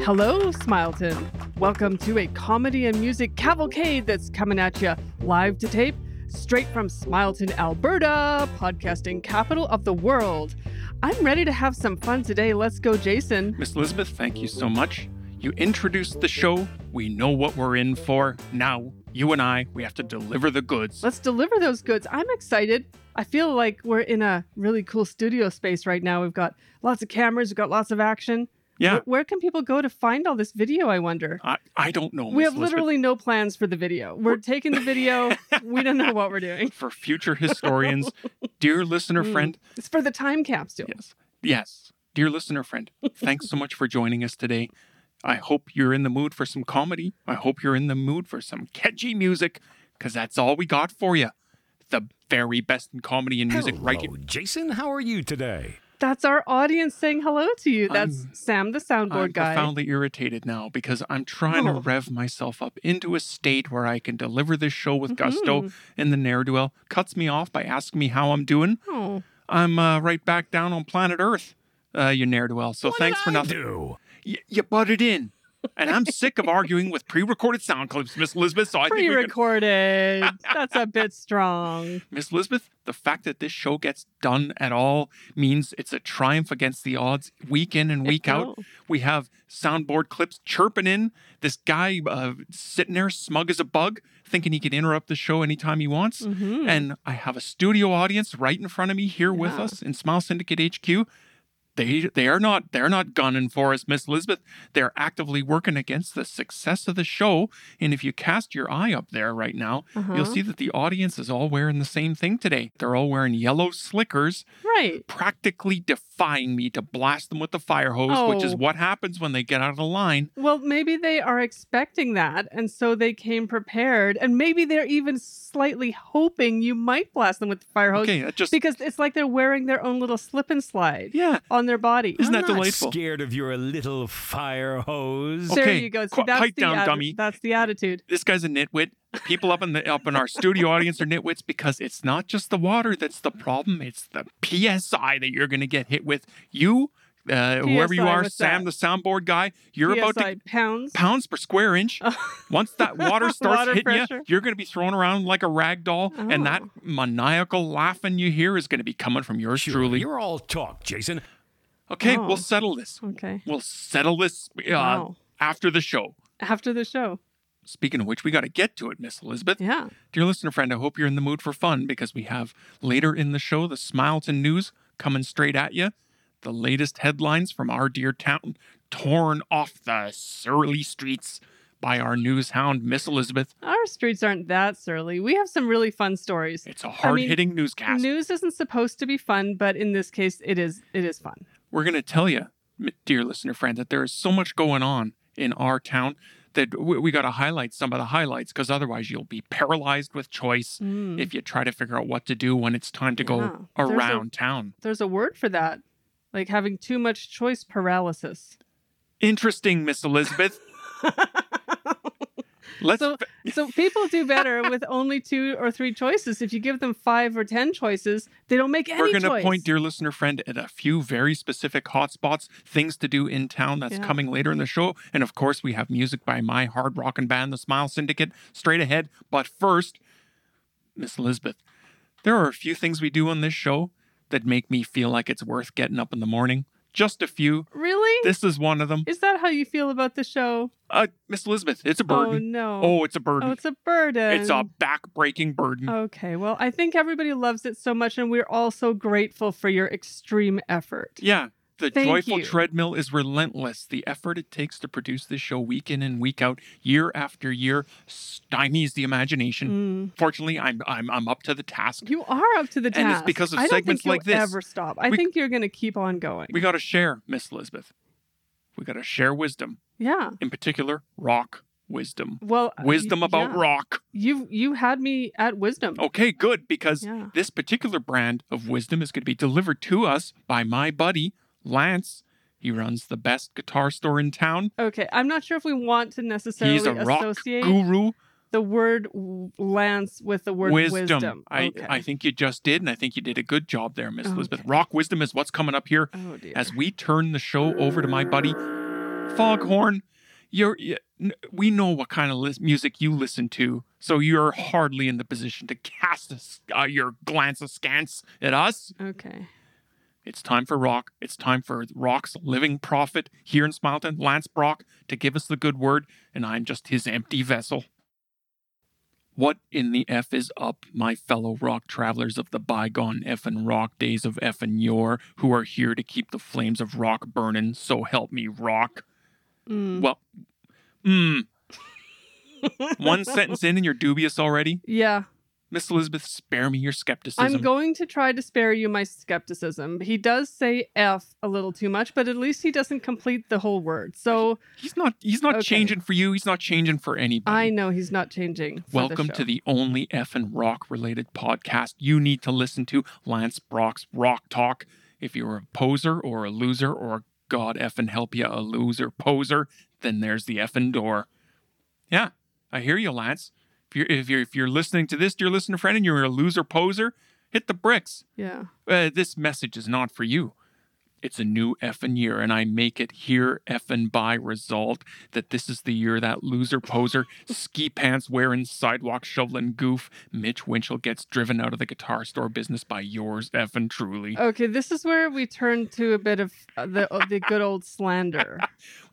Hello, Smileton. Welcome to a comedy and music cavalcade that's coming at you live to tape, straight from Smileton, Alberta, podcasting capital of the world. I'm ready to have some fun today. Let's go, Jason. Miss Elizabeth, thank you so much. You introduced the show. We know what we're in for. Now, you and I, we have to deliver the goods. Let's deliver those goods. I'm excited. I feel like we're in a really cool studio space right now. We've got lots of cameras. We've got lots of action. Yeah. Where can people go to find all this video, I wonder? I don't know, Miss Elizabeth. We have literally no plans for the video. We're taking the video. We don't know what we're doing. For future historians, dear listener friend. It's for the time capsule. Yes. Dear listener friend, thanks so much for joining us today. I hope you're in the mood for some comedy. I hope you're in the mood for some catchy music, because that's all we got for you. The very best in comedy and music right here. Jason, how are you today? That's our audience saying hello to you. That's Sam, the soundboard guy. I'm profoundly irritated now because I'm trying to rev myself up into a state where I can deliver this show with gusto, and the ne'er-do-well cuts me off by asking me how I'm doing. Oh. I'm right back down on planet Earth, you ne'er-do-well. So what thanks for nothing. You butted in. And I'm sick of arguing with pre-recorded sound clips, Miss Elizabeth, so I think pre-recorded. That's a bit strong. Miss Elizabeth, the fact that this show gets done at all means it's a triumph against the odds week in and week out. We have soundboard clips chirping in. This guy sitting there smug as a bug, thinking he can interrupt the show anytime he wants. Mm-hmm. And I have a studio audience right in front of me here with us in Smile Syndicate HQ. They're not gunning for us, Miss Elizabeth. They're actively working against the success of the show. And if you cast your eye up there right now, you'll see that the audience is all wearing the same thing today. They're all wearing yellow slickers, practically defying me to blast them with the fire hose, which is what happens when they get out of the line. Well, maybe they are expecting that, and so they came prepared. And maybe they're even slightly hoping you might blast them with the fire hose, because it's like they're wearing their own little slip and slide on their body. Isn't that delightful? I'm scared of your little fire hose. Okay. There you go. See, that's pipe down, dummy. That's the attitude. This guy's a nitwit. People up in our studio audience are nitwits because it's not just the water that's the problem. It's the PSI that you're going to get hit with. You, whoever you are, Sam, the soundboard guy, you're about to pounds per square inch. Once that water starts hitting pressure. You're going to be thrown around like a rag doll, and that maniacal laughing you hear is going to be coming from yours truly. You're all talk, Jason. Okay, we'll settle this. Okay. We'll settle this after the show. After the show. Speaking of which, we got to get to it, Miss Elizabeth. Yeah. Dear listener friend, I hope you're in the mood for fun because we have later in the show the Smileton News coming straight at you. The latest headlines from our dear town torn off the surly streets by our news hound, Miss Elizabeth. Our streets aren't that surly. We have some really fun stories. It's a hard-hitting newscast. News isn't supposed to be fun, but in this case, it is fun. We're going to tell you, dear listener friend, that there is so much going on in our town that we got to highlight some of the highlights, because otherwise you'll be paralyzed with choice if you try to figure out what to do when it's time to go around town. There's a word for that, like having too much choice paralysis. Interesting, Miss Elizabeth. So people do better with only 2 or 3 choices. If you give them 5 or 10 choices, they don't make any choice. We're going to point, dear listener friend, at a few very specific hotspots, things to do in town that's coming later in the show. And of course, we have music by my hard rockin' band, the Smile Syndicate, straight ahead. But first, Miss Elizabeth, there are a few things we do on this show that make me feel like it's worth getting up in the morning. Just a few. Really? This is one of them. Is that how you feel about the show? Miss Elizabeth, it's a burden. Oh, no. Oh, it's a burden. Oh, it's a burden. It's a back-breaking burden. Okay, well, I think everybody loves it so much, and we're all so grateful for your extreme effort. Yeah, the joyful treadmill is relentless. The effort it takes to produce this show week in and week out, year after year, stymies the imagination. Fortunately, I'm up to the task. You are up to the task. And it's because of segments like this. I don't think you'll ever stop. I think you're going to keep on going. We got to share, Miss Elizabeth. We got to share wisdom. Yeah. In particular, rock wisdom. Well, wisdom about rock. You had me at wisdom. Okay, good, because this particular brand of wisdom is going to be delivered to us by my buddy, Lance. He runs the best guitar store in town. Okay, I'm not sure if we want to necessarily associate. He's a rock guru. the word Lance with the word wisdom. Okay. I think you just did, and I think you did a good job there, Miss Elizabeth. Rock wisdom is what's coming up here as we turn the show over to my buddy Foghorn. We know what kind of music you listen to, so you're hardly in the position to cast your glance askance at us. Okay. It's time for Rock. It's time for Rock's living prophet here in Smileton, Lance Brock, to give us the good word, and I'm just his empty vessel. What in the F is up, my fellow rock travelers of the bygone effin' rock days of effin' yore, who are here to keep the flames of rock burnin', so help me rock. One sentence in and you're dubious already? Yeah. Miss Elizabeth, spare me your skepticism. I'm going to try to spare you my skepticism. He does say F a little too much, but at least he doesn't complete the whole word. So he's not changing for you. He's not changing for anybody. I know he's not changing. Welcome to the only effing rock-related podcast you need to listen to, Lance Brock's Rock Talk. If you're a poser or a loser or a God effing help you, a loser poser, then there's the effing door. Yeah, I hear you, Lance. If you're listening to this, dear listener friend, and you're a loser poser, hit the bricks. Yeah. This message is not for you. It's a new effing year, and I make it here effing by result that this is the year that loser poser, ski pants wearing, sidewalk shoveling goof, Mitch Winchell gets driven out of the guitar store business by yours effing truly. Okay, this is where we turn to a bit of the good old slander.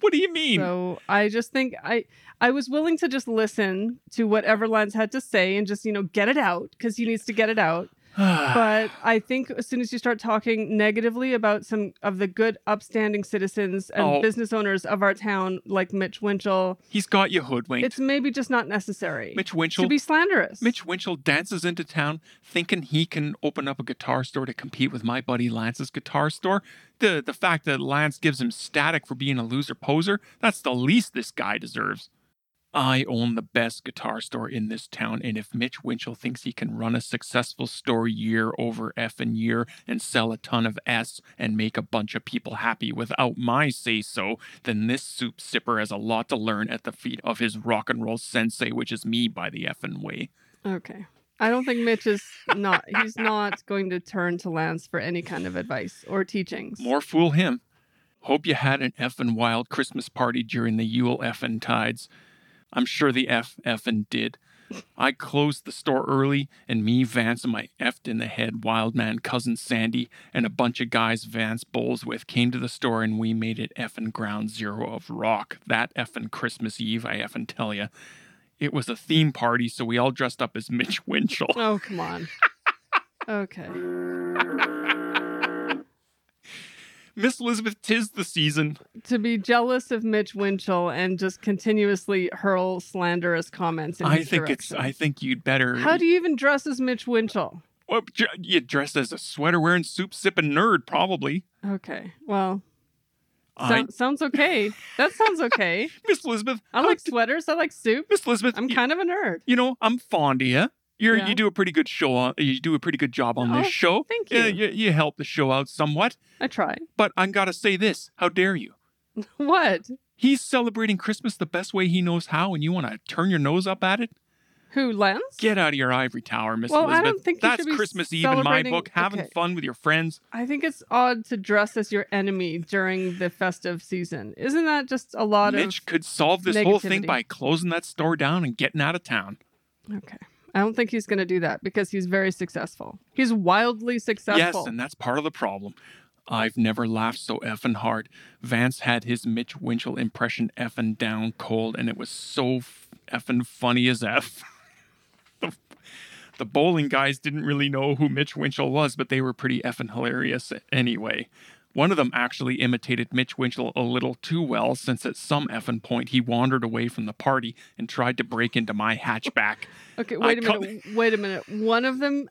What do you mean? So I just think I was willing to just listen to whatever Lance had to say and just, get it out because he needs to get it out. But I think as soon as you start talking negatively about some of the good, upstanding citizens and business owners of our town, like Mitch Winchell, he's got you hoodwinked. It's maybe just not necessary. Mitch Winchell to be slanderous. Mitch Winchell dances into town thinking he can open up a guitar store to compete with my buddy Lance's guitar store. The fact that Lance gives him static for being a loser poser, that's the least this guy deserves. I own the best guitar store in this town, and if Mitch Winchell thinks he can run a successful store year over effing year and sell a ton of S and make a bunch of people happy without my say-so, then this soup sipper has a lot to learn at the feet of his rock and roll sensei, which is me by the effing way. Okay. I don't think Mitch is not... he's not going to turn to Lance for any kind of advice or teachings. More fool him. Hope you had an effing wild Christmas party during the Yule effing tides. I'm sure the effing did. I closed the store early, and me, Vance, and my effed in the head wild man cousin Sandy, and a bunch of guys Vance bowls with came to the store, and we made it effing ground zero of rock. That effing Christmas Eve, I effing tell ya. It was a theme party, so we all dressed up as Mitch Winchell. Oh, come on. Okay. Miss Elizabeth, 'tis the season to be jealous of Mitch Winchell and just continuously hurl slanderous comments in his direction. I think you'd better... How do you even dress as Mitch Winchell? Well, you dress as a sweater-wearing, soup-sipping nerd, probably. Okay, well... sounds okay. That sounds okay. Miss Elizabeth... I like sweaters, I like soup. Miss Elizabeth... I'm kind of a nerd. I'm fond of you. You do a pretty good show. You do a pretty good job on this show. Thank you. You help the show out somewhat. I try. But I gotta say this. How dare you? What? He's celebrating Christmas the best way he knows how, and you want to turn your nose up at it? Who, Lance? Get out of your ivory tower, Miss Elizabeth. I don't think that's Christmas Eve in my book. Having fun with your friends. I think it's odd to dress as your enemy during the festive season. Isn't that just a lot of negativity? Mitch could solve this whole thing by closing that store down and getting out of town. Okay. I don't think he's going to do that because he's very successful. He's wildly successful. Yes, and that's part of the problem. I've never laughed so effing hard. Vance had his Mitch Winchell impression effing down cold, and it was so effing funny as F. The bowling guys didn't really know who Mitch Winchell was, but they were pretty effing hilarious anyway. One of them actually imitated Mitch Winchell a little too well, since at some effing point he wandered away from the party and tried to break into my hatchback. Okay, wait a minute. One of them,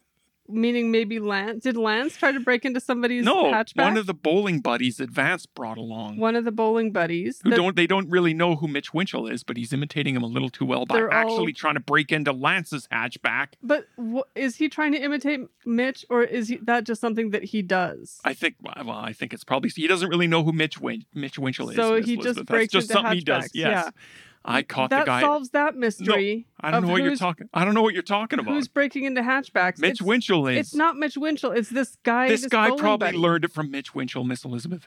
meaning maybe Lance, did Lance try to break into somebody's hatchback? No, one of the bowling buddies that Vance brought along. One of the bowling buddies. They don't really know who Mitch Winchell is, but he's imitating him a little too well by actually trying to break into Lance's hatchback. But is he trying to imitate Mitch, or is that just something that he does? I think it's probably... He doesn't really know who Mitch Winchell is. So he just breaks into hatchbacks. That's just something he does, yes. Yeah. I caught the guy. That solves that mystery. No, I don't know what you're talking. I don't know what you're talking about. Who's breaking into hatchbacks? Mitch Winchell is. It's not Mitch Winchell. It's this guy. This guy probably learned it from Mitch Winchell, Miss Elizabeth.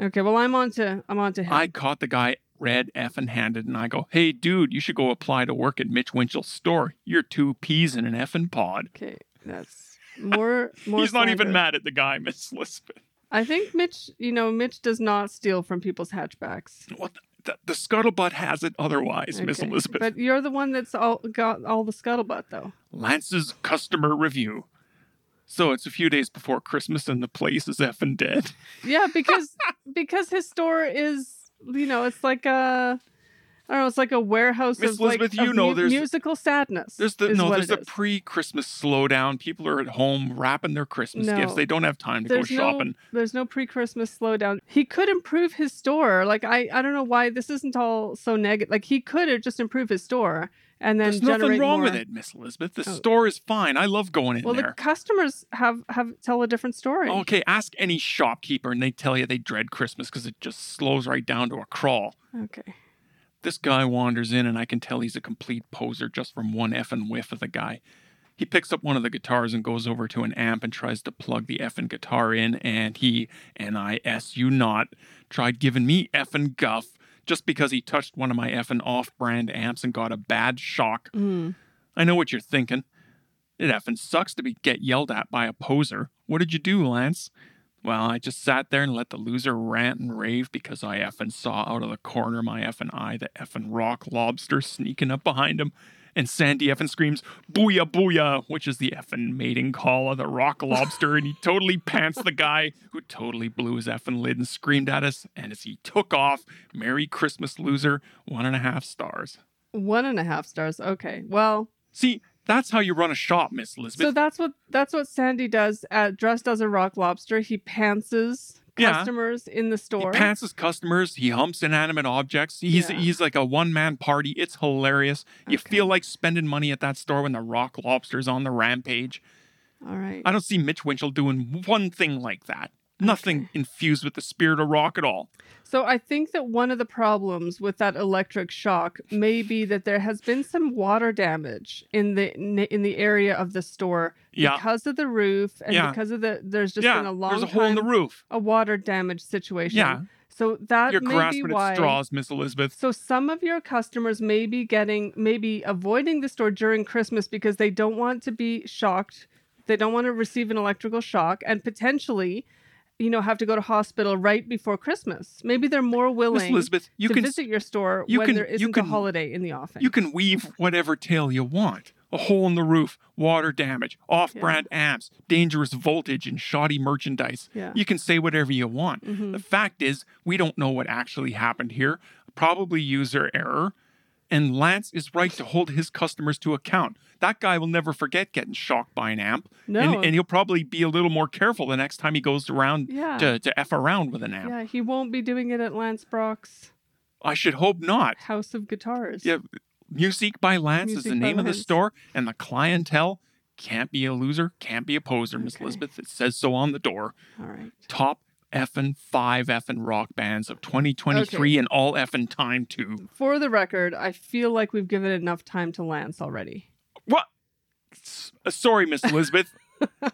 Okay, well I'm on to him. I caught the guy red effing handed, and I go, "Hey, dude, you should go apply to work at Mitch Winchell's store. You're two peas in an effing pod." Okay, that's more. He's not even mad at the guy, Miss Elizabeth. I think Mitch does not steal from people's hatchbacks. What? The scuttlebutt has it otherwise, okay. Miss Elizabeth. But you're the one that's got all the scuttlebutt, though. Lance's customer review. So it's a few days before Christmas and the place is effing dead. Yeah, because his store is, it's like a... I don't know, it's like a warehouse Miss of, Elizabeth, like, there's musical sadness. There's the pre-Christmas slowdown. People are at home wrapping their Christmas gifts. They don't have time to go shopping. There's no pre-Christmas slowdown. He could improve his store. Like, I don't know why this isn't all so negative. Like, he could have just improved his store and then generate more. There's nothing wrong with it, Miss Elizabeth. The store is fine. I love going in there. Well, the customers tell a different story. Okay, ask any shopkeeper and they tell you they dread Christmas because it just slows right down to a crawl. Okay. This guy wanders in, and I can tell he's a complete poser just from one effing whiff of the guy. He picks up one of the guitars and goes over to an amp and tries to plug the effing guitar in, and he, N-I-S-U not, tried giving me effing guff just because he touched one of my effing off-brand amps and got a bad shock. Mm. I know what you're thinking. It effing sucks to get yelled at by a poser. What did you do, Lance? Well, I just sat there and let the loser rant and rave because I effing saw out of the corner of my effing eye the effing rock lobster sneaking up behind him. And Sandy effing screams, "Booyah, booyah," which is the effing mating call of the rock lobster. And he totally pants the guy who totally blew his effing lid and screamed at us. And as he took off, Merry Christmas, loser, 1.5 stars. 1.5 stars. Okay, well. See, that's how you run a shop, Miss Elizabeth. So that's what Sandy does, dressed as a rock lobster. He pantses customers in the store. He pantses customers. He humps inanimate objects. He's like a one-man party. It's hilarious. You feel like spending money at that store when the rock lobster's on the rampage. All right. I don't see Mitch Winchell doing one thing like that. Nothing infused with the spirit of rock at all. So I think that one of the problems with that electric shock may be that there has been some water damage in the area of the store because of the roof and because of there's just been a long there's a hole in the roof, a water damage situation. Yeah. So that you're grasping at straws, Miss Elizabeth. So some of your customers may be avoiding the store during Christmas because they don't want to be shocked. They don't want to receive an electrical shock and potentially have to go to hospital right before Christmas. Maybe they're more willing, Miss Elizabeth, to visit your store when there isn't a holiday in the offing. You can weave whatever tale you want. A hole in the roof, water damage, off-brand amps, dangerous voltage, and shoddy merchandise. Yeah. You can say whatever you want. Mm-hmm. The fact is, we don't know what actually happened here. Probably user error. And Lance is right to hold his customers to account. That guy will never forget getting shocked by an amp. No. And he'll probably be a little more careful the next time he goes around to F around with an amp. Yeah, he won't be doing it at Lance Brock's. I should hope not. House of Guitars. Yeah, Musique by Lance is the name of the store. And the clientele can't be a loser, can't be a poser, Miss Elizabeth. It says so on the door. All right. Top effing 5 effing rock bands of 2023 and all effing time too. For the record, I feel like we've given enough time to Lance already. What? Sorry, Miss Elizabeth.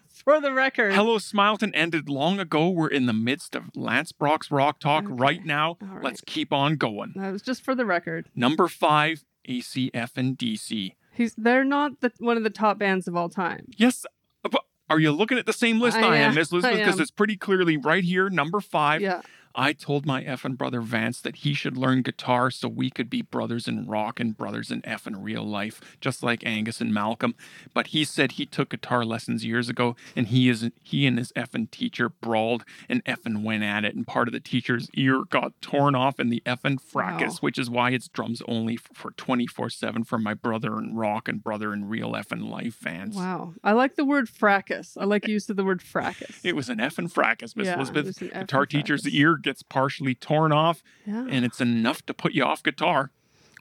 For the record. Hello, Smileton ended long ago. We're in the midst of Lance Brock's Rock Talk right now. Right. Let's keep on going. That was just for the record. Number 5, ACF and DC. They're not one of the top bands of all time. Yes, but are you looking at the same list I am, Miss Elizabeth? Because it's pretty clearly right here, number 5. Yeah. I told my effing brother Vance that he should learn guitar so we could be brothers in rock and brothers in effing real life, just like Angus and Malcolm. But he said he took guitar lessons years ago, and he and his effing teacher brawled and effing went at it, and part of the teacher's ear got torn off in the effing fracas, which is why it's drums only for 24/7 for my brother in rock and brother in real effing life, Vance. Wow. I like the word fracas. I like use of the word fracas. It was an effing fracas, Miss Elizabeth. Guitar teacher's ear gets partially torn off, and it's enough to put you off guitar.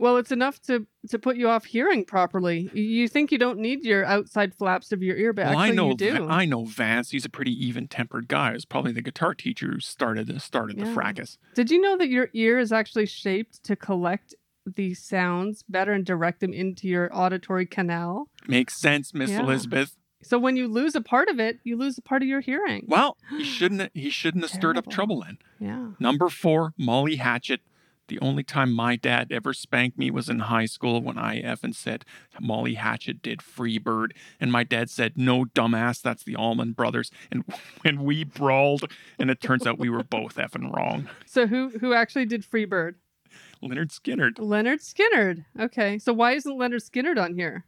Well, it's enough to put you off hearing properly. You think you don't need your outside flaps of your ear, but actually you do. I know Vance. He's a pretty even-tempered guy. It was probably the guitar teacher who started the fracas. Did you know that your ear is actually shaped to collect the sounds better and direct them into your auditory canal. Makes sense, Miss Elizabeth. So when you lose a part of it, you lose a part of your hearing. Well, he shouldn't have stirred up trouble then. Yeah. Number 4, Molly Hatchet. The only time my dad ever spanked me was in high school when I effing said Molly Hatchet did Free Bird. And my dad said, no, dumbass, that's the Allman Brothers. And when we brawled, and it turns out we were both effing wrong. So who actually did Free Bird? Leonard Skinnard. Leonard Skinnard. Okay. So why isn't Leonard Skinnard on here?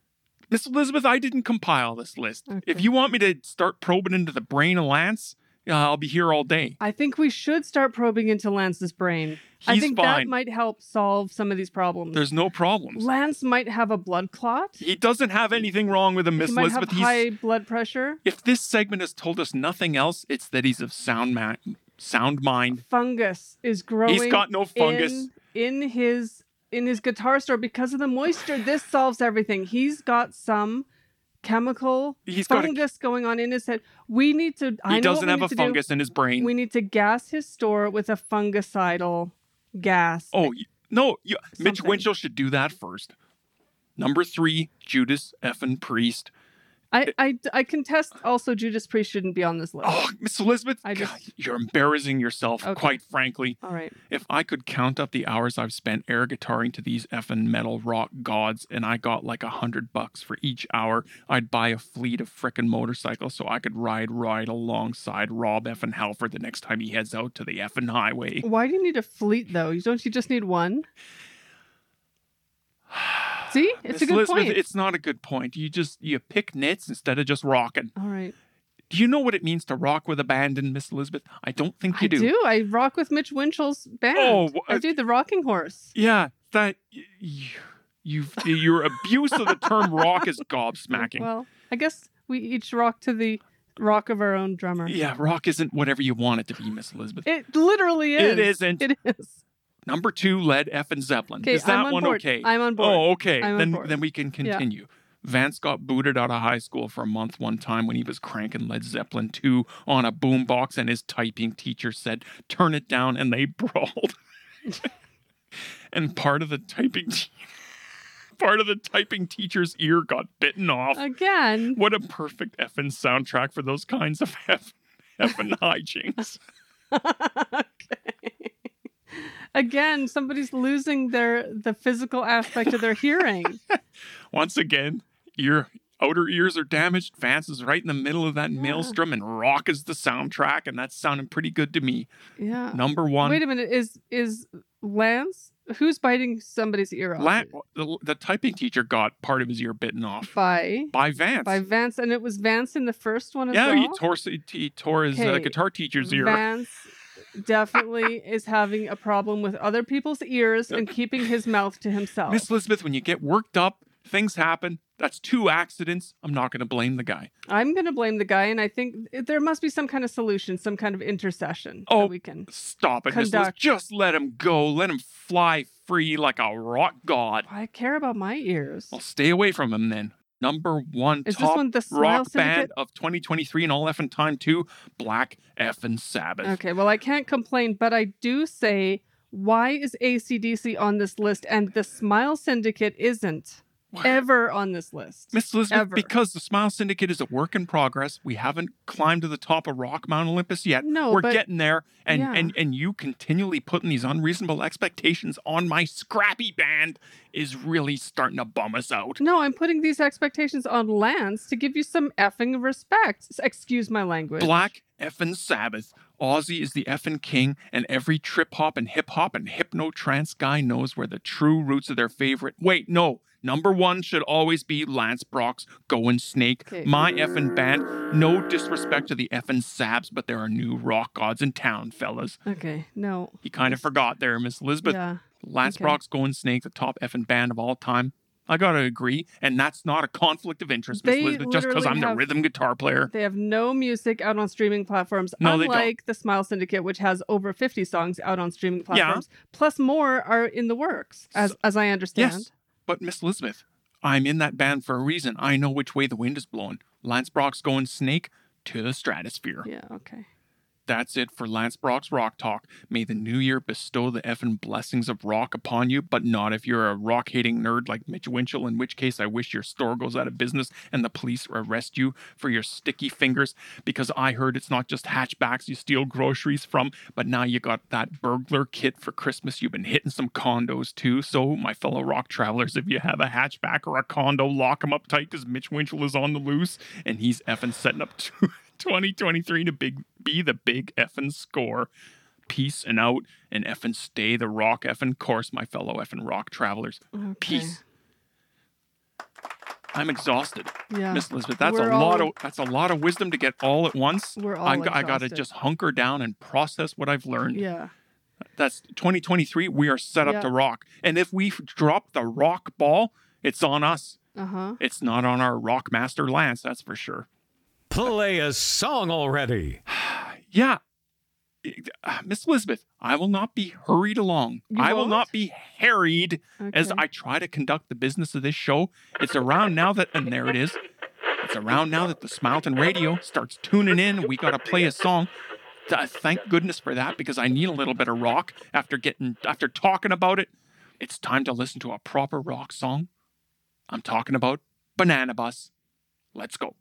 Miss Elizabeth, I didn't compile this list. Okay. If you want me to start probing into the brain of Lance, I'll be here all day. I think we should start probing into Lance's brain. I think that might help solve some of these problems. There's no problems. Lance might have a blood clot. He doesn't have anything wrong with him, Miss Elizabeth. He might have high blood pressure. If this segment has told us nothing else, it's that he's of sound mind. Fungus is growing. He's got no fungus in his guitar store because of the moisture. This solves everything. He's got some chemical fungus going on in his head. We need to. He doesn't have a fungus in his brain. We need to gas his store with a fungicidal gas. Oh no, Mitch Winchell should do that first. Number 3, Judas effing Priest. I contest also Judas Priest shouldn't be on this list. Oh, Miss Elizabeth, God, you're embarrassing yourself, quite frankly. All right. If I could count up the hours I've spent air guitaring to these effing metal rock gods and I got like $100 for each hour, I'd buy a fleet of frickin' motorcycles so I could ride alongside Rob effing Halford the next time he heads out to the effing highway. Why do you need a fleet, though? Don't you just need one? See? It's a good point. It's not a good point. You pick nits instead of just rocking. All right. Do you know what it means to rock with abandon, Miss Elizabeth? I don't think you do. I do. I rock with Mitch Winchell's band. Oh, I do the rocking horse. Yeah. That your abuse of the term rock is gobsmacking. Well, I guess we each rock to the rock of our own drummer. Yeah, rock isn't whatever you want it to be, Miss Elizabeth. It literally is. It isn't. It is. Number 2, Led effing Zeppelin. Is that one okay? I'm on board. Oh, okay. Then we can continue. Yeah. Vance got booted out of high school for a month one time when he was cranking Led Zeppelin 2 on a boombox, and his typing teacher said, "Turn it down," and they brawled. And part of the typing teacher's ear got bitten off. Again. What a perfect effing soundtrack for those kinds of effing hijinks. Okay. Again, somebody's losing the physical aspect of their hearing. Once again, your outer ears are damaged. Vance is right in the middle of that maelstrom, and rock is the soundtrack, and that's sounding pretty good to me. Yeah. Number 1. Wait a minute, is Lance? Who's biting somebody's ear off? The typing teacher got part of his ear bitten off. By Vance. By Vance, and it was Vance in the first one as well? Yeah, he tore his guitar teacher's ear. Vance definitely is having a problem with other people's ears and keeping his mouth to himself. Miss Elizabeth, when you get worked up, things happen. That's 2 accidents. I'm not going to blame the guy. I'm going to blame the guy, and I think there must be some kind of solution, some kind of intercession. Oh, that we can stop it, Miss Elizabeth. Just let him go. Let him fly free like a rock god. I care about my ears. I'll stay away from him then. Number 1 is top one, the rock band of 2023 and all effing time too, Black effing Sabbath. Okay, well, I can't complain, but I do say, why is AC/DC on this list and the Smile Syndicate isn't ever on this list? Miss Elizabeth, because the Smile Syndicate is a work in progress. We haven't climbed to the top of Rock Mount Olympus yet. No, we're getting there. And you continually putting these unreasonable expectations on my scrappy band is really starting to bum us out. No, I'm putting these expectations on Lance to give you some effing respect. Excuse my language. Black effing Sabbath. Ozzy is the effing king, and every trip hop and hip hop and hypno trance guy knows where the true roots of their favorite. Wait, no. Number 1 should always be Lance Brock's Goin' Snake. Okay. My effing band. No disrespect to the effing Sabs, but there are new rock gods in town, fellas. Okay, no. He kind of forgot there, Miss Elizabeth. Yeah. Lance Brock's Goin' Snake, the top effing band of all time. I gotta agree, and that's not a conflict of interest, Miss Elizabeth, just because I'm the rhythm guitar player. They have no music out on streaming platforms, unlike the Smile Syndicate, which has over 50 songs out on streaming platforms, plus more are in the works, as I understand. Yes. But Miss Elizabeth, I'm in that band for a reason. I know which way the wind is blowing. Lance Brock's Goin' Snake to the stratosphere. Yeah, okay. That's it for Lance Brock's Rock Talk. May the new year bestow the effing blessings of rock upon you, but not if you're a rock-hating nerd like Mitch Winchell, in which case I wish your store goes out of business and the police arrest you for your sticky fingers, because I heard it's not just hatchbacks you steal groceries from, but now you got that burglar kit for Christmas. You've been hitting some condos too, so my fellow rock travelers, if you have a hatchback or a condo, lock them up tight, because Mitch Winchell is on the loose, and he's effing setting up 2023 to be the big effing score. Peace and out, and effing stay the rock effing course, my fellow effing rock travelers. Okay. Peace. I'm exhausted, Miss Elizabeth. That's a lot of wisdom to get all at once. We're all exhausted. I gotta just hunker down and process what I've learned. Yeah. That's 2023. We are set up to rock, and if we drop the rock ball, it's on us. It's not on our rock master Lance, that's for sure. Play a song already. Yeah. Miss Elizabeth, I will not be hurried along. I will not be harried as I try to conduct the business of this show. It's around now that, and there it is. It's around now that the Smileton radio starts tuning in. We got to play a song. Thank goodness for that, because I need a little bit of rock after talking about it. It's time to listen to a proper rock song. I'm talking about Banana Bus. Let's go.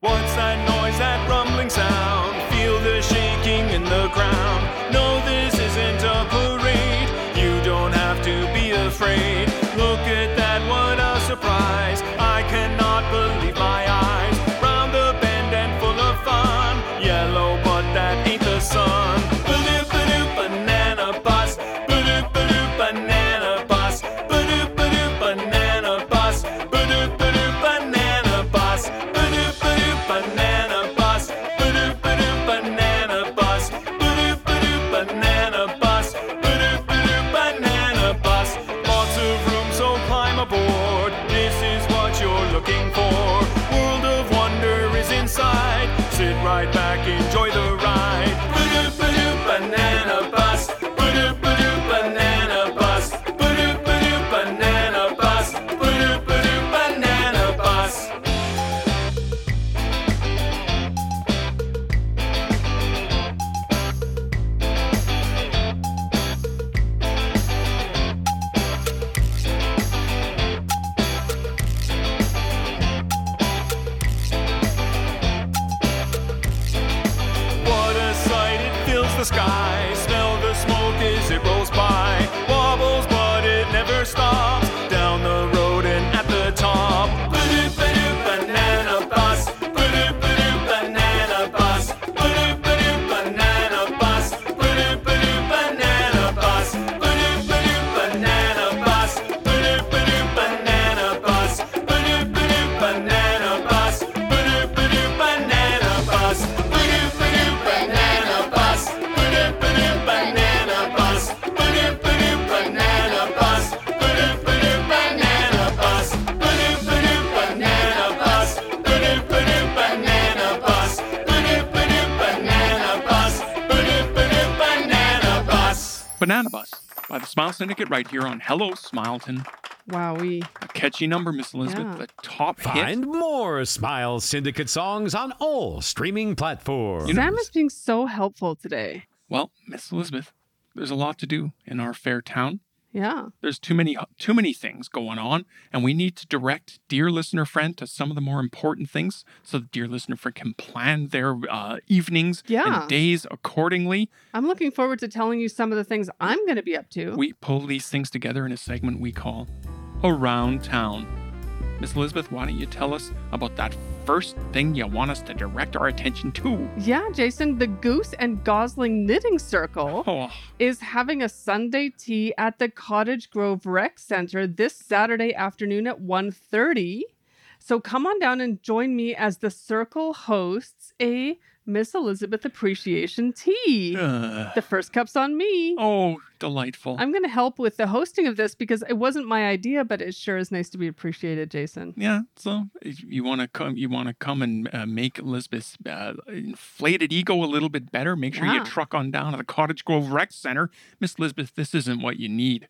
What's that noise, that rumbling sound? Feel the shaking in the ground. No, this isn't a parade. You don't have to be afraid. Look at that, what a surprise. I cannot believe my eyes. Round the bend and full of fun. Yellow, but that ain't the sun. Ba-doop-ba-doop, banana bus. Ba-doop-ba-doop, banana bus. Ba-doop-ba-doop, banana bus. Ba-doop-ba-doop, banana bus. Ba-doop-ba-doop. Banana bus, ba-doop, ba-doop, banana bus, ba-doop, ba-doop, banana bus, ba-doop, ba-doop, banana bus. Lots of room, so climb aboard. This is what you're looking for. World of wonder is inside. Sit right back, enjoy the ride. Ba-doop, ba-doop, banana bus, ba-doop, ba-doop, banana bus, ba-doop, ba-doop, banana bus, ba-doop, ba-doop, banana bus. The sky, smell the smoke as it rolls by. Wobbles, but it never stops. Down the road and at the top. Ba-doop, ba-doop, banana bus. Ba-doop, ba-doop, banana bus. Ba-doop, ba-doop, banana bus. Ba-doop, ba-doop, banana bus. Ba-doop, ba-doop, banana bus. Ba-doop, ba-doop, banana bus. Ba-doop, ba-doop, banana bus. Ba-doop, ba-doop, banana bus. Ba-doop, ba-doop, banana bus. Banana bus, banana bus, banana bus, banana bus, banana bus, banana bus, banana bus. Banana Bus by the Smile Syndicate, right here on Hello, Smileton. Wowee. A catchy number, Miss Elizabeth. Yeah. The top hit. Find more Smile Syndicate songs on all streaming platforms. Sam is being so helpful today. Well, Miss Elizabeth, there's a lot to do in our fair town. Yeah. There's too many things going on, and we need to direct dear listener friend to some of the more important things so the dear listener friend can plan their evenings and days accordingly. I'm looking forward to telling you some of the things I'm going to be up to. We pull these things together in a segment we call Around Town. Miss Elizabeth, why don't you tell us about that first thing you want us to direct our attention to? Yeah, Jason, the Goose and Gosling Knitting Circle is having a Sunday tea at the Cottage Grove Rec Center this Saturday afternoon at 1:30. So come on down and join me as the circle hosts a Miss Elizabeth Appreciation Tea. The first cup's on me. Oh, delightful. I'm going to help with the hosting of this because it wasn't my idea, but it sure is nice to be appreciated, Jason. Yeah, so if you want to come and make Elizabeth's inflated ego a little bit better, make sure you truck on down to the Cottage Grove Rec Center. Miss Elizabeth, this isn't what you need.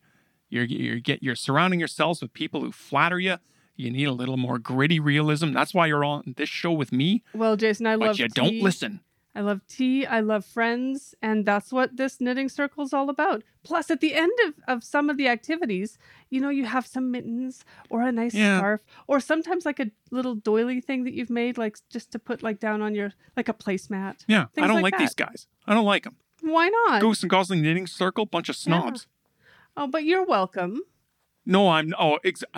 You're surrounding yourselves with people who flatter you, You need a little more gritty realism. That's why you're on this show with me. Well, Jason, I love tea. But you don't listen. I love tea. I love friends. And that's what this knitting circle is all about. Plus, at the end of some of the activities, you know, you have some mittens or a nice scarf or sometimes like a little doily thing that you've made, like just to put like down on your, like a placemat. Yeah. I don't like these guys. I don't like them. Why not? Goose and Gosling Knitting Circle, bunch of snobs. Yeah. Oh, but you're welcome. No, I'm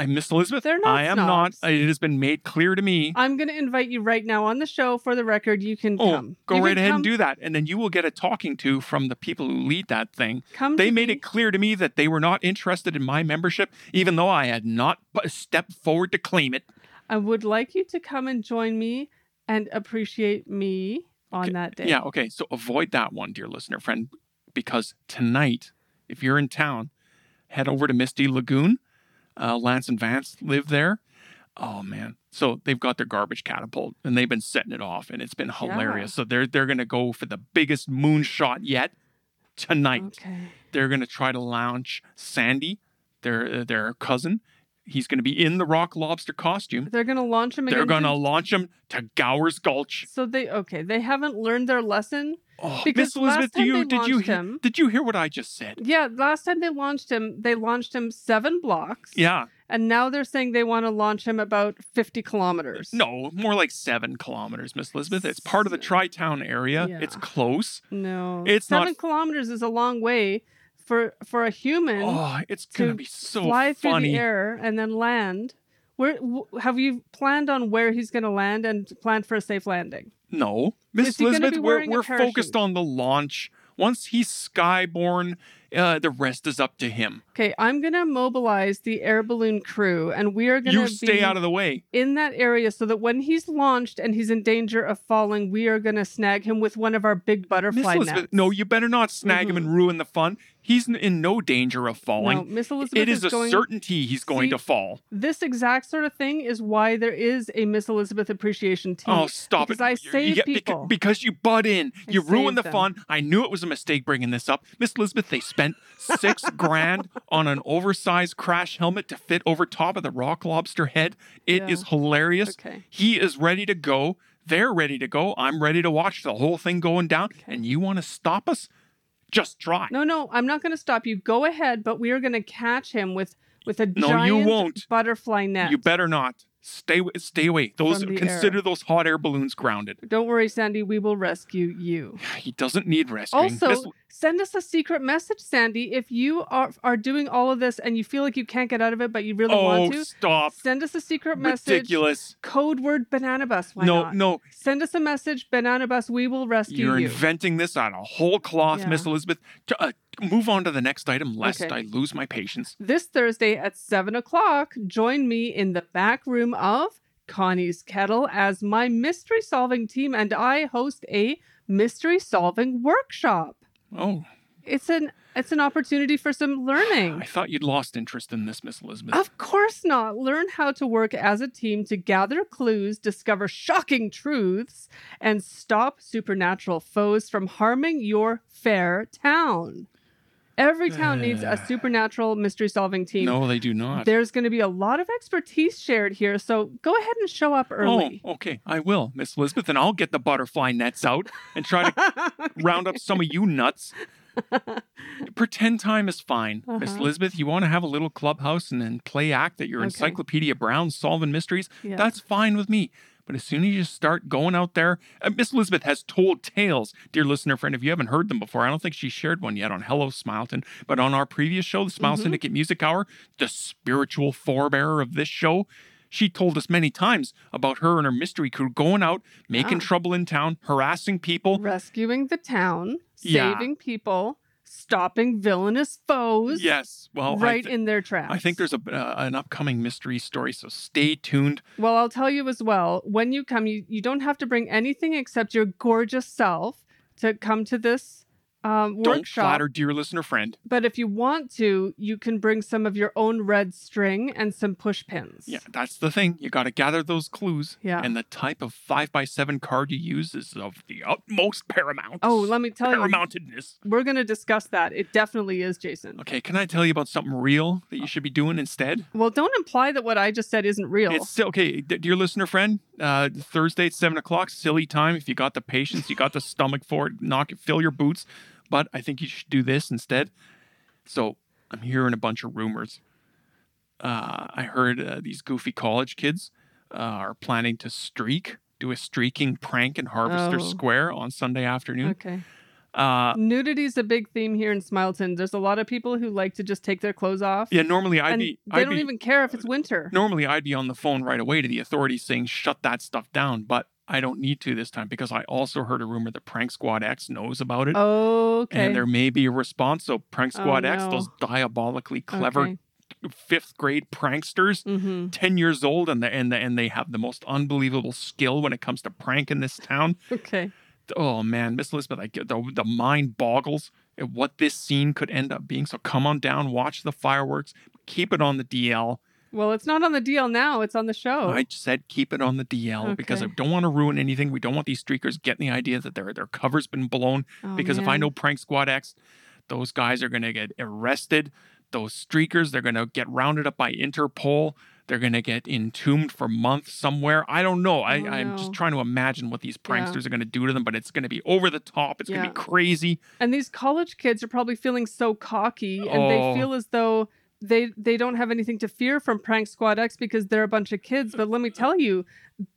Miss Elizabeth. They're not snobs. It has been made clear to me. I'm going to invite you right now on the show. For the record, you can come. Go right ahead and do that. And then you will get a talking to from the people who lead that thing. They made it clear to me that they were not interested in my membership, even though I had not stepped forward to claim it. I would like you to come and join me and appreciate me on that day. Yeah, okay. So avoid that one, dear listener friend, because tonight, if you're in town, head over to Misty Lagoon. Lance and Vance live there. Oh, man. So they've got their garbage catapult, and they've been setting it off, and it's been hilarious. Yeah. So they're going to go for the biggest moonshot yet tonight. Okay. They're going to try to launch Sandy, their cousin. He's going to be in the rock lobster costume. They're going to launch him again. They're going to launch him to Gower's Gulch. So they haven't learned their lesson. Oh, Miss Elizabeth, did you hear what I just said? Yeah, last time they launched him 7 blocks. Yeah. And now they're saying they want to launch him about 50 kilometers. No, more like 7 kilometers, Miss Elizabeth. It's part of the Tri-Town area. Yeah. It's close. No. It's 7 kilometers is a long way for a human. Oh, it's going to be so fly funny. Fly through the air and then land. Where have you planned on where he's going to land and planned for a safe landing? No, Miss Elizabeth, we're focused on the launch. Once he's skyborne, the rest is up to him. Okay, I'm going to mobilize the air balloon crew, and we are going to stay out of the way in that area so that when he's launched and he's in danger of falling, we are going to snag him with one of our big butterfly nets. No, you better not snag him and ruin the fun. He's in no danger of falling. No, Miss Elizabeth is a certainty he's going to fall. This exact sort of thing is why there is a Miss Elizabeth appreciation team. Oh, stop it. Because I save people. Because you butt in. You ruined the fun. I knew it was a mistake bringing this up. Miss Elizabeth, they spent $6,000 on an oversized crash helmet to fit over top of the rock lobster head. It is hilarious. Okay. He is ready to go. They're ready to go. I'm ready to watch the whole thing going down. Okay. And you want to stop us? Just try. No, I'm not going to stop you. Go ahead, but we are going to catch him with a giant you won't. Butterfly net. You better not. Stay away. Consider those hot air balloons grounded. Don't worry, Sandy. We will rescue you. He doesn't need rescuing. Also, send us a secret message, Sandy. If you are doing all of this and you feel like you can't get out of it, but you really want to. Stop. Send us a secret message. Ridiculous. Code word Banana Bus. Why not? No. Send us a message, Banana Bus. We will rescue you. You're inventing this out of whole cloth, Miss Elizabeth. Move on to the next item, lest I lose my patience. This Thursday at 7 o'clock, join me in the back room of Connie's Kettle as my mystery-solving team and I host a mystery-solving workshop. Oh. It's an opportunity for some learning. I thought you'd lost interest in this, Miss Elizabeth. Of course not. Learn how to work as a team to gather clues, discover shocking truths, and stop supernatural foes from harming your fair town. Every town needs a supernatural mystery-solving team. No, they do not. There's going to be a lot of expertise shared here, so go ahead and show up early. Oh, okay. I will, Miss Elizabeth, and I'll get the butterfly nets out and try to round up some of you nuts. Pretend time is fine. Miss Elizabeth, you want to have a little clubhouse and then play act that you're Encyclopedia Brown solving mysteries? Yeah. That's fine with me. But as soon as you start going out there, Miss Elizabeth has told tales, dear listener friend. If you haven't heard them before, I don't think she shared one yet on Hello, Smileton. But on our previous show, the Smile Syndicate Music Hour, the spiritual forebearer of this show, she told us many times about her and her mystery crew going out, making trouble in town, harassing people. Rescuing the town, saving people. Stopping villainous foes. Yes, well, in their tracks. I think there's an upcoming mystery story, so stay tuned. Well, I'll tell you as well. When you come, you don't have to bring anything except your gorgeous self to come to this workshop. Don't flatter, dear listener friend. But if you want to, you can bring some of your own red string and some push pins. Yeah, that's the thing. You got to gather those clues. Yeah. And the type of 5x7 card you use is of the utmost paramount. Oh, let me tell you. Paramountedness. We're going to discuss that. It definitely is, Jason. Okay, can I tell you about something real that you should be doing instead? Well, don't imply that what I just said isn't real. It's still, okay, dear listener friend, Thursday at 7 o'clock, silly time. If you got the patience, you got the stomach for it, knock it, fill your boots. But I think you should do this instead. So I'm hearing a bunch of rumors. I heard these goofy college kids are planning to do a streaking prank in Harvester Square on Sunday afternoon. Okay. Nudity is a big theme here in Smileton. There's a lot of people who like to just take their clothes off. Yeah, normally They don't even care if it's winter. Normally I'd be on the phone right away to the authorities saying, shut that stuff down. But I don't need to this time because I also heard a rumor that Prank Squad X knows about it. Oh, okay. And there may be a response. So Prank Squad X, those diabolically clever fifth grade pranksters, 10 years old, and they have the most unbelievable skill when it comes to prank in this town. Okay. Oh, man, Miss Elizabeth, I get the mind boggles at what this scene could end up being. So come on down, watch the fireworks, keep it on the DL. Well, it's not on the DL now. It's on the show. I said keep it on the DL because I don't want to ruin anything. We don't want these streakers getting the idea that their cover's been blown. If I know Prank Squad X, those guys are going to get arrested. Those streakers, they're going to get rounded up by Interpol. They're going to get entombed for months somewhere. I don't know. I'm just trying to imagine what these pranksters are going to do to them, but it's going to be over the top. It's going to be crazy. And these college kids are probably feeling so cocky and they feel as though they don't have anything to fear from Prank Squad X because they're a bunch of kids. But let me tell you,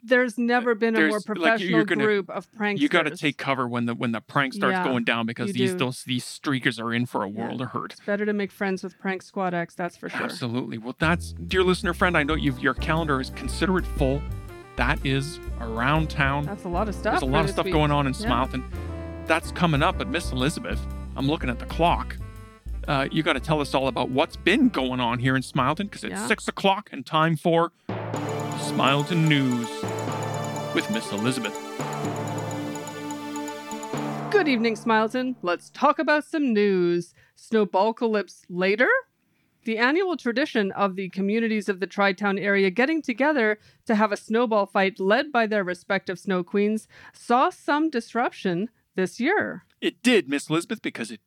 there's never been a more professional group of pranksters. You got to take cover when the prank starts going down because these streakers are in for a world of hurt. It's better to make friends with Prank Squad X, that's for sure. Absolutely. Well, that's, dear listener friend, I know your calendar is considered full. That is Around Town. That's a lot of stuff. There's a lot of stuff going on in Smileton. That's coming up. But Miss Elizabeth, I'm looking at the clock. You got to tell us all about what's been going on here in Smileton because it's 6 o'clock and time for Smileton News with Miss Elizabeth. Good evening, Smileton. Let's talk about some news. Snowballcalypse later? The annual tradition of the communities of the Tri-Town area getting together to have a snowball fight led by their respective snow queens saw some disruption this year. It did, Miss Elizabeth, because it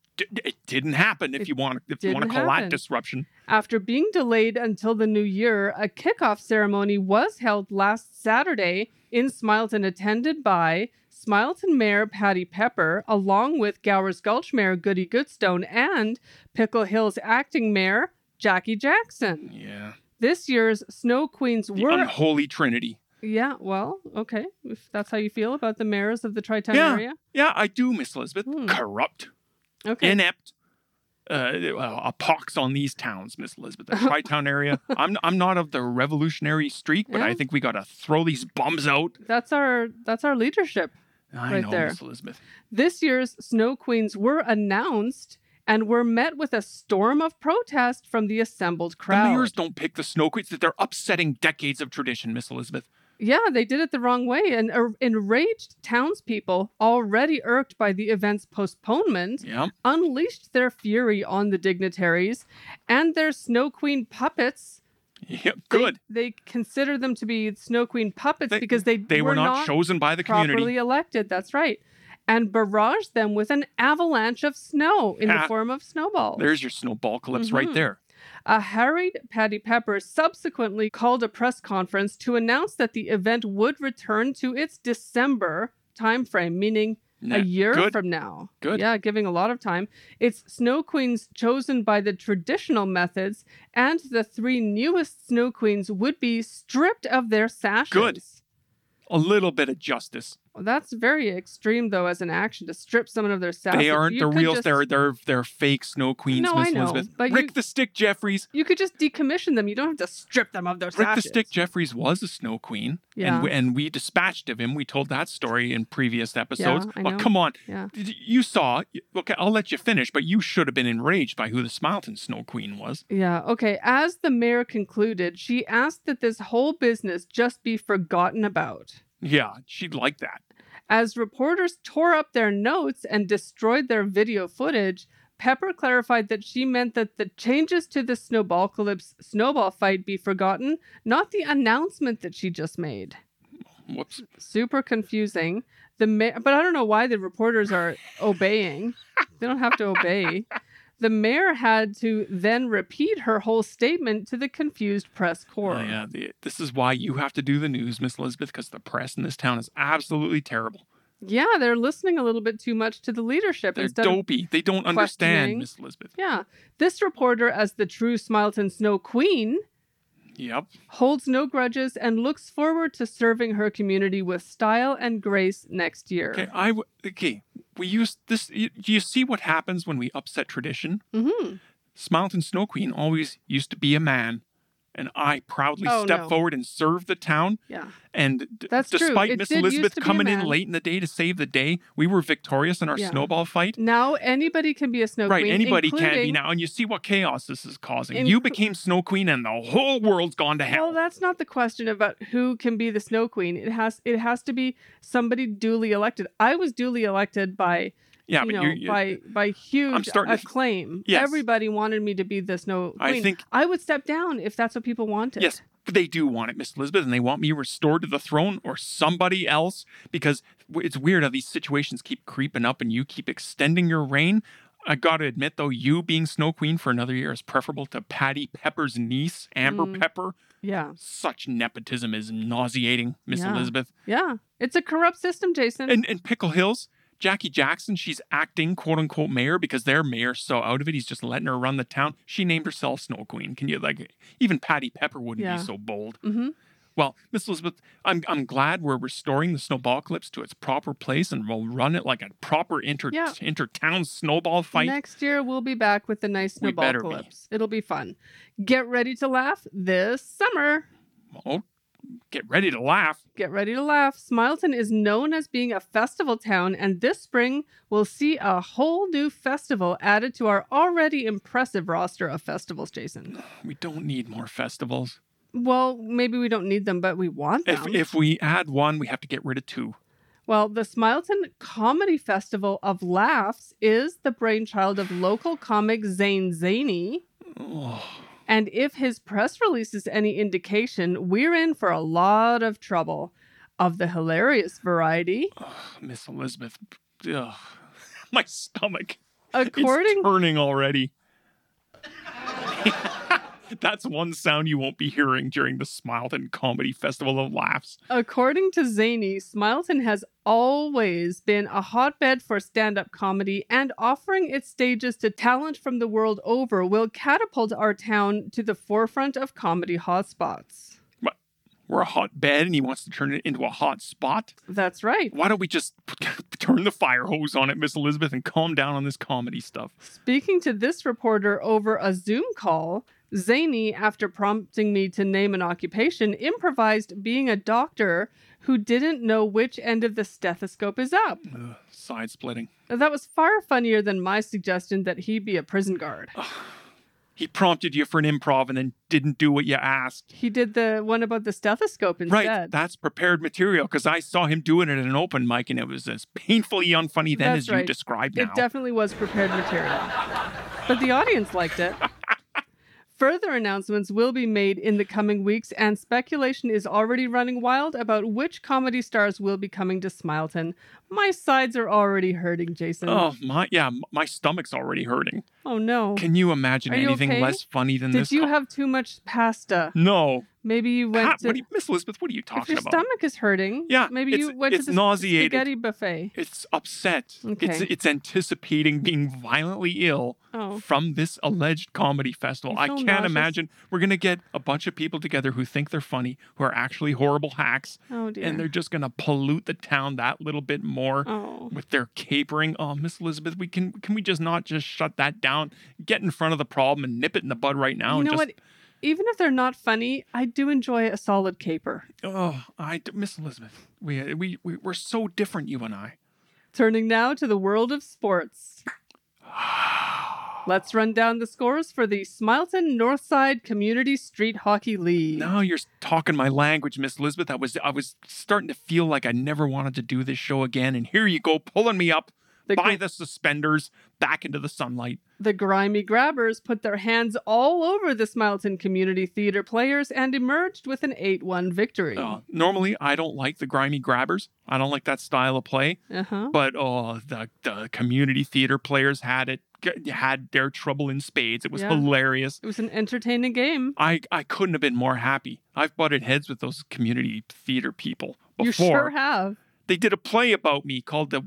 didn't happen if you want to call that disruption. After being delayed until the new year, a kickoff ceremony was held last Saturday in Smileton, attended by Smileton Mayor Patty Pepper, along with Gower's Gulch Mayor Goody Goodstone and Pickle Hill's acting mayor Jackie Jackson. Yeah. This year's Snow Queens were the unholy trinity. Yeah, well, okay. If that's how you feel about the mayors of the Tri-Town area. Yeah, I do, Miss Elizabeth. Corrupt. Okay. Inept, a pox on these towns, Miss Elizabeth. The Tri-Town area. I'm not of the revolutionary streak, but I think we got to throw these bums out. That's our leadership. I know, Miss Elizabeth. This year's Snow Queens were announced and were met with a storm of protest from the assembled crowd. The mayors don't pick the Snow Queens; that they're upsetting decades of tradition, Miss Elizabeth. Yeah, they did it the wrong way, and enraged townspeople, already irked by the event's postponement, unleashed their fury on the dignitaries and their Snow Queen puppets. Yep, good. They consider them to be Snow Queen puppets because they were not chosen by the community, properly elected. That's right. And barraged them with an avalanche of snow in the form of snowballs. There's your snowballcalypse right there. A harried Patty Pepper subsequently called a press conference to announce that the event would return to its December timeframe, meaning a year from now. Good. Yeah, giving a lot of time. It's Snow Queens chosen by the traditional methods, and the three newest Snow Queens would be stripped of their sashes. Good. A little bit of justice. Well, that's very extreme, though, as an action to strip someone of their sashes. They aren't the real. They're fake Snow Queens, Miss Elizabeth. But Rick the Stick Jeffries. You could just decommission them. You don't have to strip them of their sashes. Rick the Stick Jeffries was a Snow Queen, and we dispatched of him. We told that story in previous episodes. Yeah, oh, come on, you saw. Okay, I'll let you finish, but you should have been enraged by who the Smileton Snow Queen was. Yeah. Okay. As the mayor concluded, she asked that this whole business just be forgotten about. Yeah, she'd like that. As reporters tore up their notes and destroyed their video footage, Pepper clarified that she meant that the changes to the Snowballcalypse snowball fight be forgotten, not the announcement that she just made. Whoops. Super confusing. But I don't know why the reporters are obeying. They don't have to obey. The mayor had to then repeat her whole statement to the confused press corps. Yeah, this is why you have to do the news, Miss Elizabeth, because the press in this town is absolutely terrible. Yeah, they're listening a little bit too much to the leadership. They're dopey. They don't understand, Miss Elizabeth. Yeah. This reporter, as the true Smileton Snow Queen, yep, holds no grudges and looks forward to serving her community with style and grace next year. Okay, we use this. You see what happens when we upset tradition? Mm-hmm. Smileton Snow Queen always used to be a man, and I proudly stepped forward and served the town. Yeah, and despite Miss Elizabeth coming in late in the day to save the day, we were victorious in our snowball fight. Now anybody can be a snow queen. Right, anybody can be now, and you see what chaos this is causing. You became snow queen, and the whole world's gone to hell. Well, that's not the question about who can be the snow queen. It has to be somebody duly elected. I was duly elected by. Yeah, you but know, you're, by huge acclaim. Yes. Everybody wanted me to be the snow queen. I would step down if that's what people wanted. Yes, they do want it, Miss Elizabeth, and they want me restored to the throne or somebody else, because it's weird how these situations keep creeping up and you keep extending your reign. I got to admit, though, you being Snow Queen for another year is preferable to Patty Pepper's niece, Amber Pepper. Yeah. Such nepotism is nauseating, Miss Elizabeth. Yeah. It's a corrupt system, Jason. And Pickle Hills. Jackie Jackson, she's acting, quote-unquote, mayor because their mayor's so out of it, he's just letting her run the town. She named herself Snow Queen. Can you, even Patty Pepper wouldn't be so bold. Mm-hmm. Well, Miss Elizabeth, I'm glad we're restoring the Snowballcalypse to its proper place, and we'll run it like a proper inter-town snowball fight. Next year, we'll be back with a nice Snowballcalypse. It'll be fun. Get ready to laugh this summer. Oh. Get ready to laugh. Smileton is known as being a festival town, and this spring we'll see a whole new festival added to our already impressive roster of festivals, Jason. We don't need more festivals. Well, maybe we don't need them, but we want them. If we add one, we have to get rid of two. Well, the Smileton Comedy Festival of Laughs is the brainchild of local comic Zane Zaney. Oh. And if his press release is any indication, we're in for a lot of trouble of the hilarious variety. Ugh, Miss Elizabeth, ugh. My stomach is turning already. That's one sound you won't be hearing during the Smileton Comedy Festival of Laughs. According to Zaney, Smileton has always been a hotbed for stand-up comedy, and offering its stages to talent from the world over will catapult our town to the forefront of comedy hotspots. What? We're a hotbed, and he wants to turn it into a hot spot? That's right. Why don't we just turn the fire hose on it, Miss Elizabeth, and calm down on this comedy stuff? Speaking to this reporter over a Zoom call, Zaney, after prompting me to name an occupation, improvised being a doctor who didn't know which end of the stethoscope is up. Side splitting. That was far funnier than my suggestion that he be a prison guard. He prompted you for an improv and then didn't do what you asked. He did the one about the stethoscope instead. Right, that's prepared material, because I saw him doing it at an open mic and it was as painfully unfunny then as you described now. It definitely was prepared material. But the audience liked it. Further announcements will be made in the coming weeks, and speculation is already running wild about which comedy stars will be coming to Smileton. My sides are already hurting, Jason. Oh, my stomach's already hurting. Oh, no. Can you imagine anything less funny than this? Did you have too much pasta? No. Maybe you went Miss Elizabeth, what are you talking about? Your stomach is hurting. Yeah. Maybe you went to the spaghetti buffet. It's upset. Okay. It's anticipating being violently ill from this alleged comedy festival. I can't imagine. We're going to get a bunch of people together who think they're funny, who are actually horrible hacks. Oh, dear. And they're just going to pollute the town that little bit more with their capering. Oh, Miss Elizabeth, can we just not just shut that down? Get in front of the problem and nip it in the bud right now. You know what? Even if they're not funny, I do enjoy a solid caper. Oh, Miss Elizabeth, we're so different, you and I. Turning now to the world of sports. Let's run down the scores for the Smileton Northside Community Street Hockey League. No, you're talking my language, Miss Elizabeth. I was starting to feel like I never wanted to do this show again, and here you go, pulling me up by the suspenders back into the sunlight. The Grimy Grabbers put their hands all over the Smileton Community Theater players and emerged with an 8-1 victory. Normally, I don't like the Grimy Grabbers. I don't like that style of play. Uh-huh. But the community theater players had their trouble in spades. It was hilarious. It was an entertaining game. I couldn't have been more happy. I've butted heads with those community theater people before. You sure have. They did a play about me called The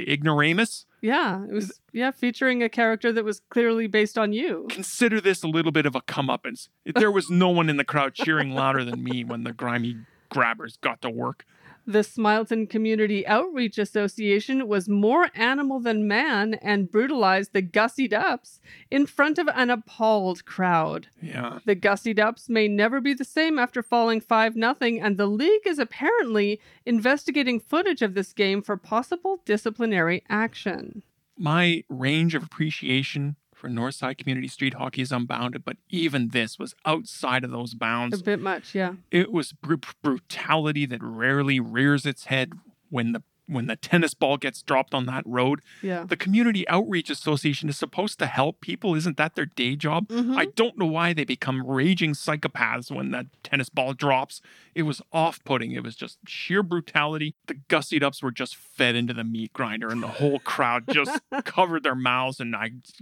Ignoramus? Yeah, it was featuring a character that was clearly based on you. Consider this a little bit of a comeuppance. There was no one in the crowd cheering louder than me when the Grimy Grabbers got to work. The Smileton Community Outreach Association was more animal than man and brutalized the Gussied Ups in front of an appalled crowd. Yeah. The Gussied Ups may never be the same after falling 5-0, and the league is apparently investigating footage of this game for possible disciplinary action. My range of appreciation for Northside Community Street Hockey is unbounded, but even this was outside of those bounds. A bit much, yeah. It was brutality that rarely rears its head when the tennis ball gets dropped on that road. Yeah. The Community Outreach Association is supposed to help people. Isn't that their day job? Mm-hmm. I don't know why they become raging psychopaths when that tennis ball drops. It was off-putting. It was just sheer brutality. The Gussied Ups were just fed into the meat grinder, and the whole crowd just covered their mouths, and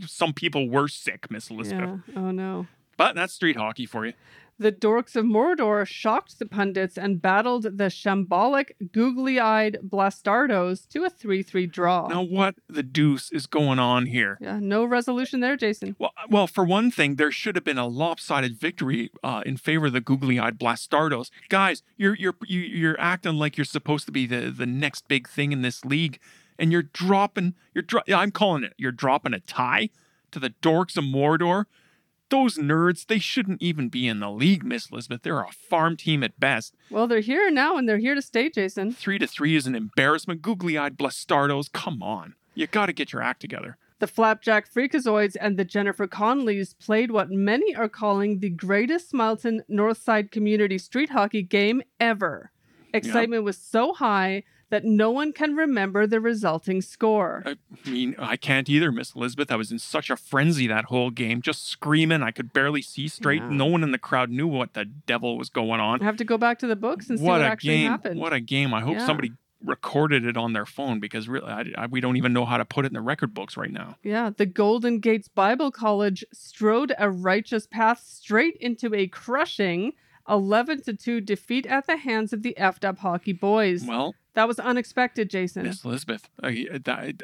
some people were sick, Miss Elizabeth. Yeah. Oh, no. But that's street hockey for you. The Dorks of Mordor shocked the pundits and battled the shambolic, googly-eyed Blastardos to a 3-3 draw. Now what the deuce is going on here? Yeah, no resolution there, Jason. Well, for one thing, there should have been a lopsided victory in favor of the googly-eyed Blastardos. Guys, you're acting like you're supposed to be the next big thing in this league, and I'm calling it. You're dropping a tie to the Dorks of Mordor. Those nerds, they shouldn't even be in the league, Miss Elizabeth. They're a farm team at best. Well, they're here now, and they're here to stay, Jason. 3-3 is an embarrassment. Googly-eyed Blastardos, come on. You got to get your act together. The Flapjack Freakazoids and the Jennifer Conleys played what many are calling the greatest Smileton Northside Community Street Hockey game ever. Excitement was so high that no one can remember the resulting score. I mean, I can't either, Miss Elizabeth. I was in such a frenzy that whole game, just screaming. I could barely see straight. Yeah. No one in the crowd knew what the devil was going on. I have to go back to the books and see what actually happened. What a game. I hope somebody recorded it on their phone, because really, we don't even know how to put it in the record books right now. Yeah, the Golden Gates Bible College strode a righteous path straight into a crushing 11-2 defeat at the hands of the effed up hockey boys. Well, that was unexpected, Jason. Miss Elizabeth,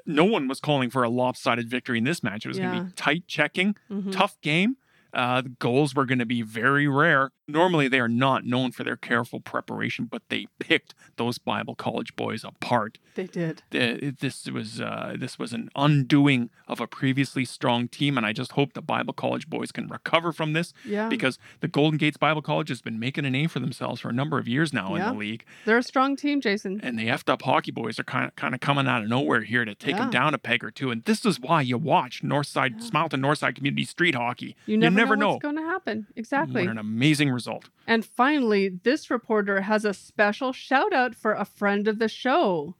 no one was calling for a lopsided victory in this match. It was going to be tight checking, tough game. The goals were going to be very rare. Normally, they are not known for their careful preparation, but they picked those Bible College boys apart. They did. This was an undoing of a previously strong team, and I just hope the Bible College boys can recover from this, because the Golden Gates Bible College has been making a name for themselves for a number of years now in the league. They're a strong team, Jason. And the effed up hockey boys are kind of coming out of nowhere here to take them down a peg or two, and this is why you watch Smileton Northside Community Street Hockey. You never know what's going to happen. Exactly. What an amazing result. And finally, this reporter has a special shout out for a friend of the show.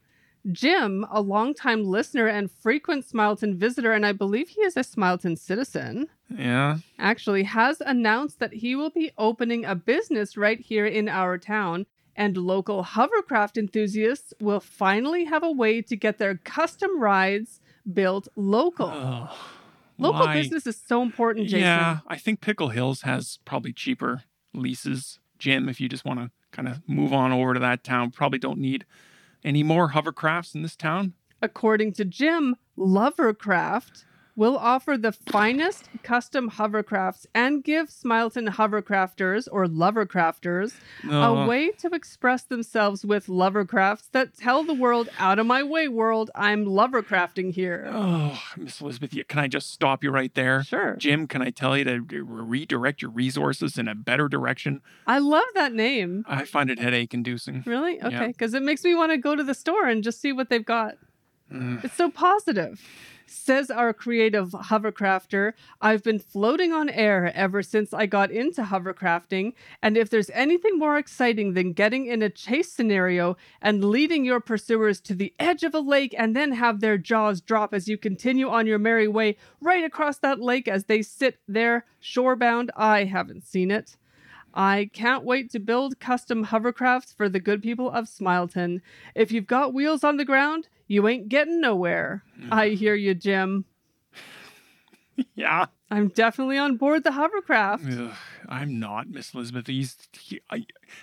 Jim, a longtime listener and frequent Smileton visitor, and I believe he is a Smileton citizen. Yeah. Actually, has announced that he will be opening a business right here in our town, and local hovercraft enthusiasts will finally have a way to get their custom rides built local. Oh. Local business is so important, Jason. Yeah, I think Pickle Hills has probably cheaper leases. Jim, if you just want to kind of move on over to that town, probably don't need any more hovercrafts in this town. According to Jim, Lovercraft will offer the finest custom hovercrafts and give Smileton hovercrafters or Lovercrafters a way to express themselves with Lovercrafts that tell the world, out of my way, world, I'm Lovercrafting here. Oh, Miss Elizabeth, can I just stop you right there? Sure. Jim, can I tell you to redirect your resources in a better direction? I love that name. I find it headache inducing. Really? Okay, because it makes me want to go to the store and just see what they've got. It's so positive. Says our creative hovercrafter, I've been floating on air ever since I got into hovercrafting, and if there's anything more exciting than getting in a chase scenario and leading your pursuers to the edge of a lake and then have their jaws drop as you continue on your merry way right across that lake as they sit there shorebound, I haven't seen it. I can't wait to build custom hovercrafts for the good people of Smileton. If you've got wheels on the ground, you ain't getting nowhere. I hear you, Jim. Yeah. I'm definitely on board the hovercraft. Ugh, I'm not, Miss Elizabeth.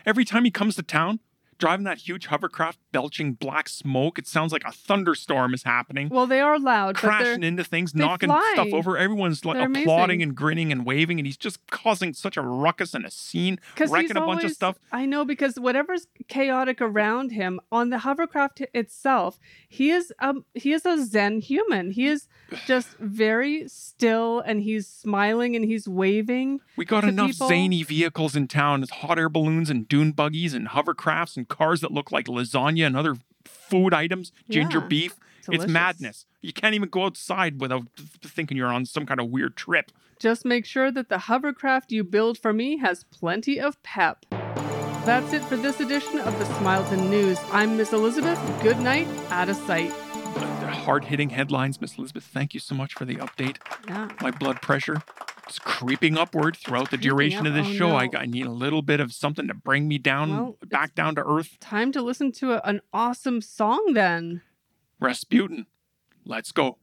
Every time he comes to town, driving that huge hovercraft, belching black smoke, it sounds like a thunderstorm is happening. Well, they are loud. Crashing into things, knocking stuff over. Everyone's like applauding and grinning and waving, and he's just causing such a ruckus and a scene, wrecking a bunch of stuff. I know, because whatever's chaotic around him, on the hovercraft itself, he is a zen human. He is just very still, and he's smiling, and he's waving. We got enough zany vehicles in town. It's hot air balloons and dune buggies and hovercrafts and cars that look like lasagna and other food items, ginger beef. Delicious. It's madness. You can't even go outside without thinking you're on some kind of weird trip. Just make sure that the hovercraft you build for me has plenty of pep. That's it for this edition of the Smileton News. I'm Miss Elizabeth. Good night, out of sight. Hard-hitting headlines, Miss Elizabeth. Thank you so much for the update. Yeah. My blood pressure is creeping upward throughout the duration of this show. No. I need a little bit of something to bring me down, back down to earth. Time to listen to an awesome song then. Rasputin. Let's go.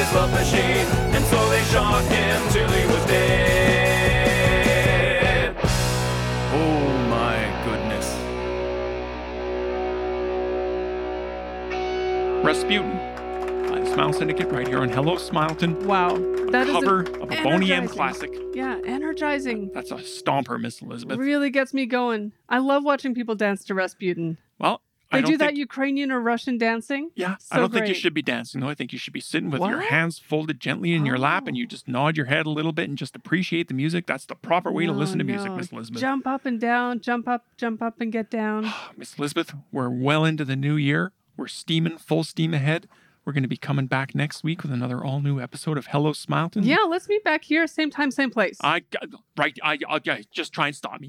his love machine, and so they shot him till he was dead. Oh my goodness. Rasputin by Smile Syndicate right here on Hello, Smileton. Wow. That is a cover of a Boney M classic. Yeah, energizing. That's a stomper, Miss Elizabeth. Really gets me going. I love watching people dance to Rasputin. Well, they do that Ukrainian or Russian dancing? Yeah, so I don't think you should be dancing, though. I think you should be sitting with your hands folded gently in your lap, and you just nod your head a little bit and just appreciate the music. That's the proper way to listen to music, Miss Elizabeth. Jump up and down, jump up and get down. Miss Elizabeth, we're well into the new year. We're steaming, full steam ahead. We're going to be coming back next week with another all-new episode of Hello, Smileton. Yeah, let's meet back here, same time, same place. Just try and stop me.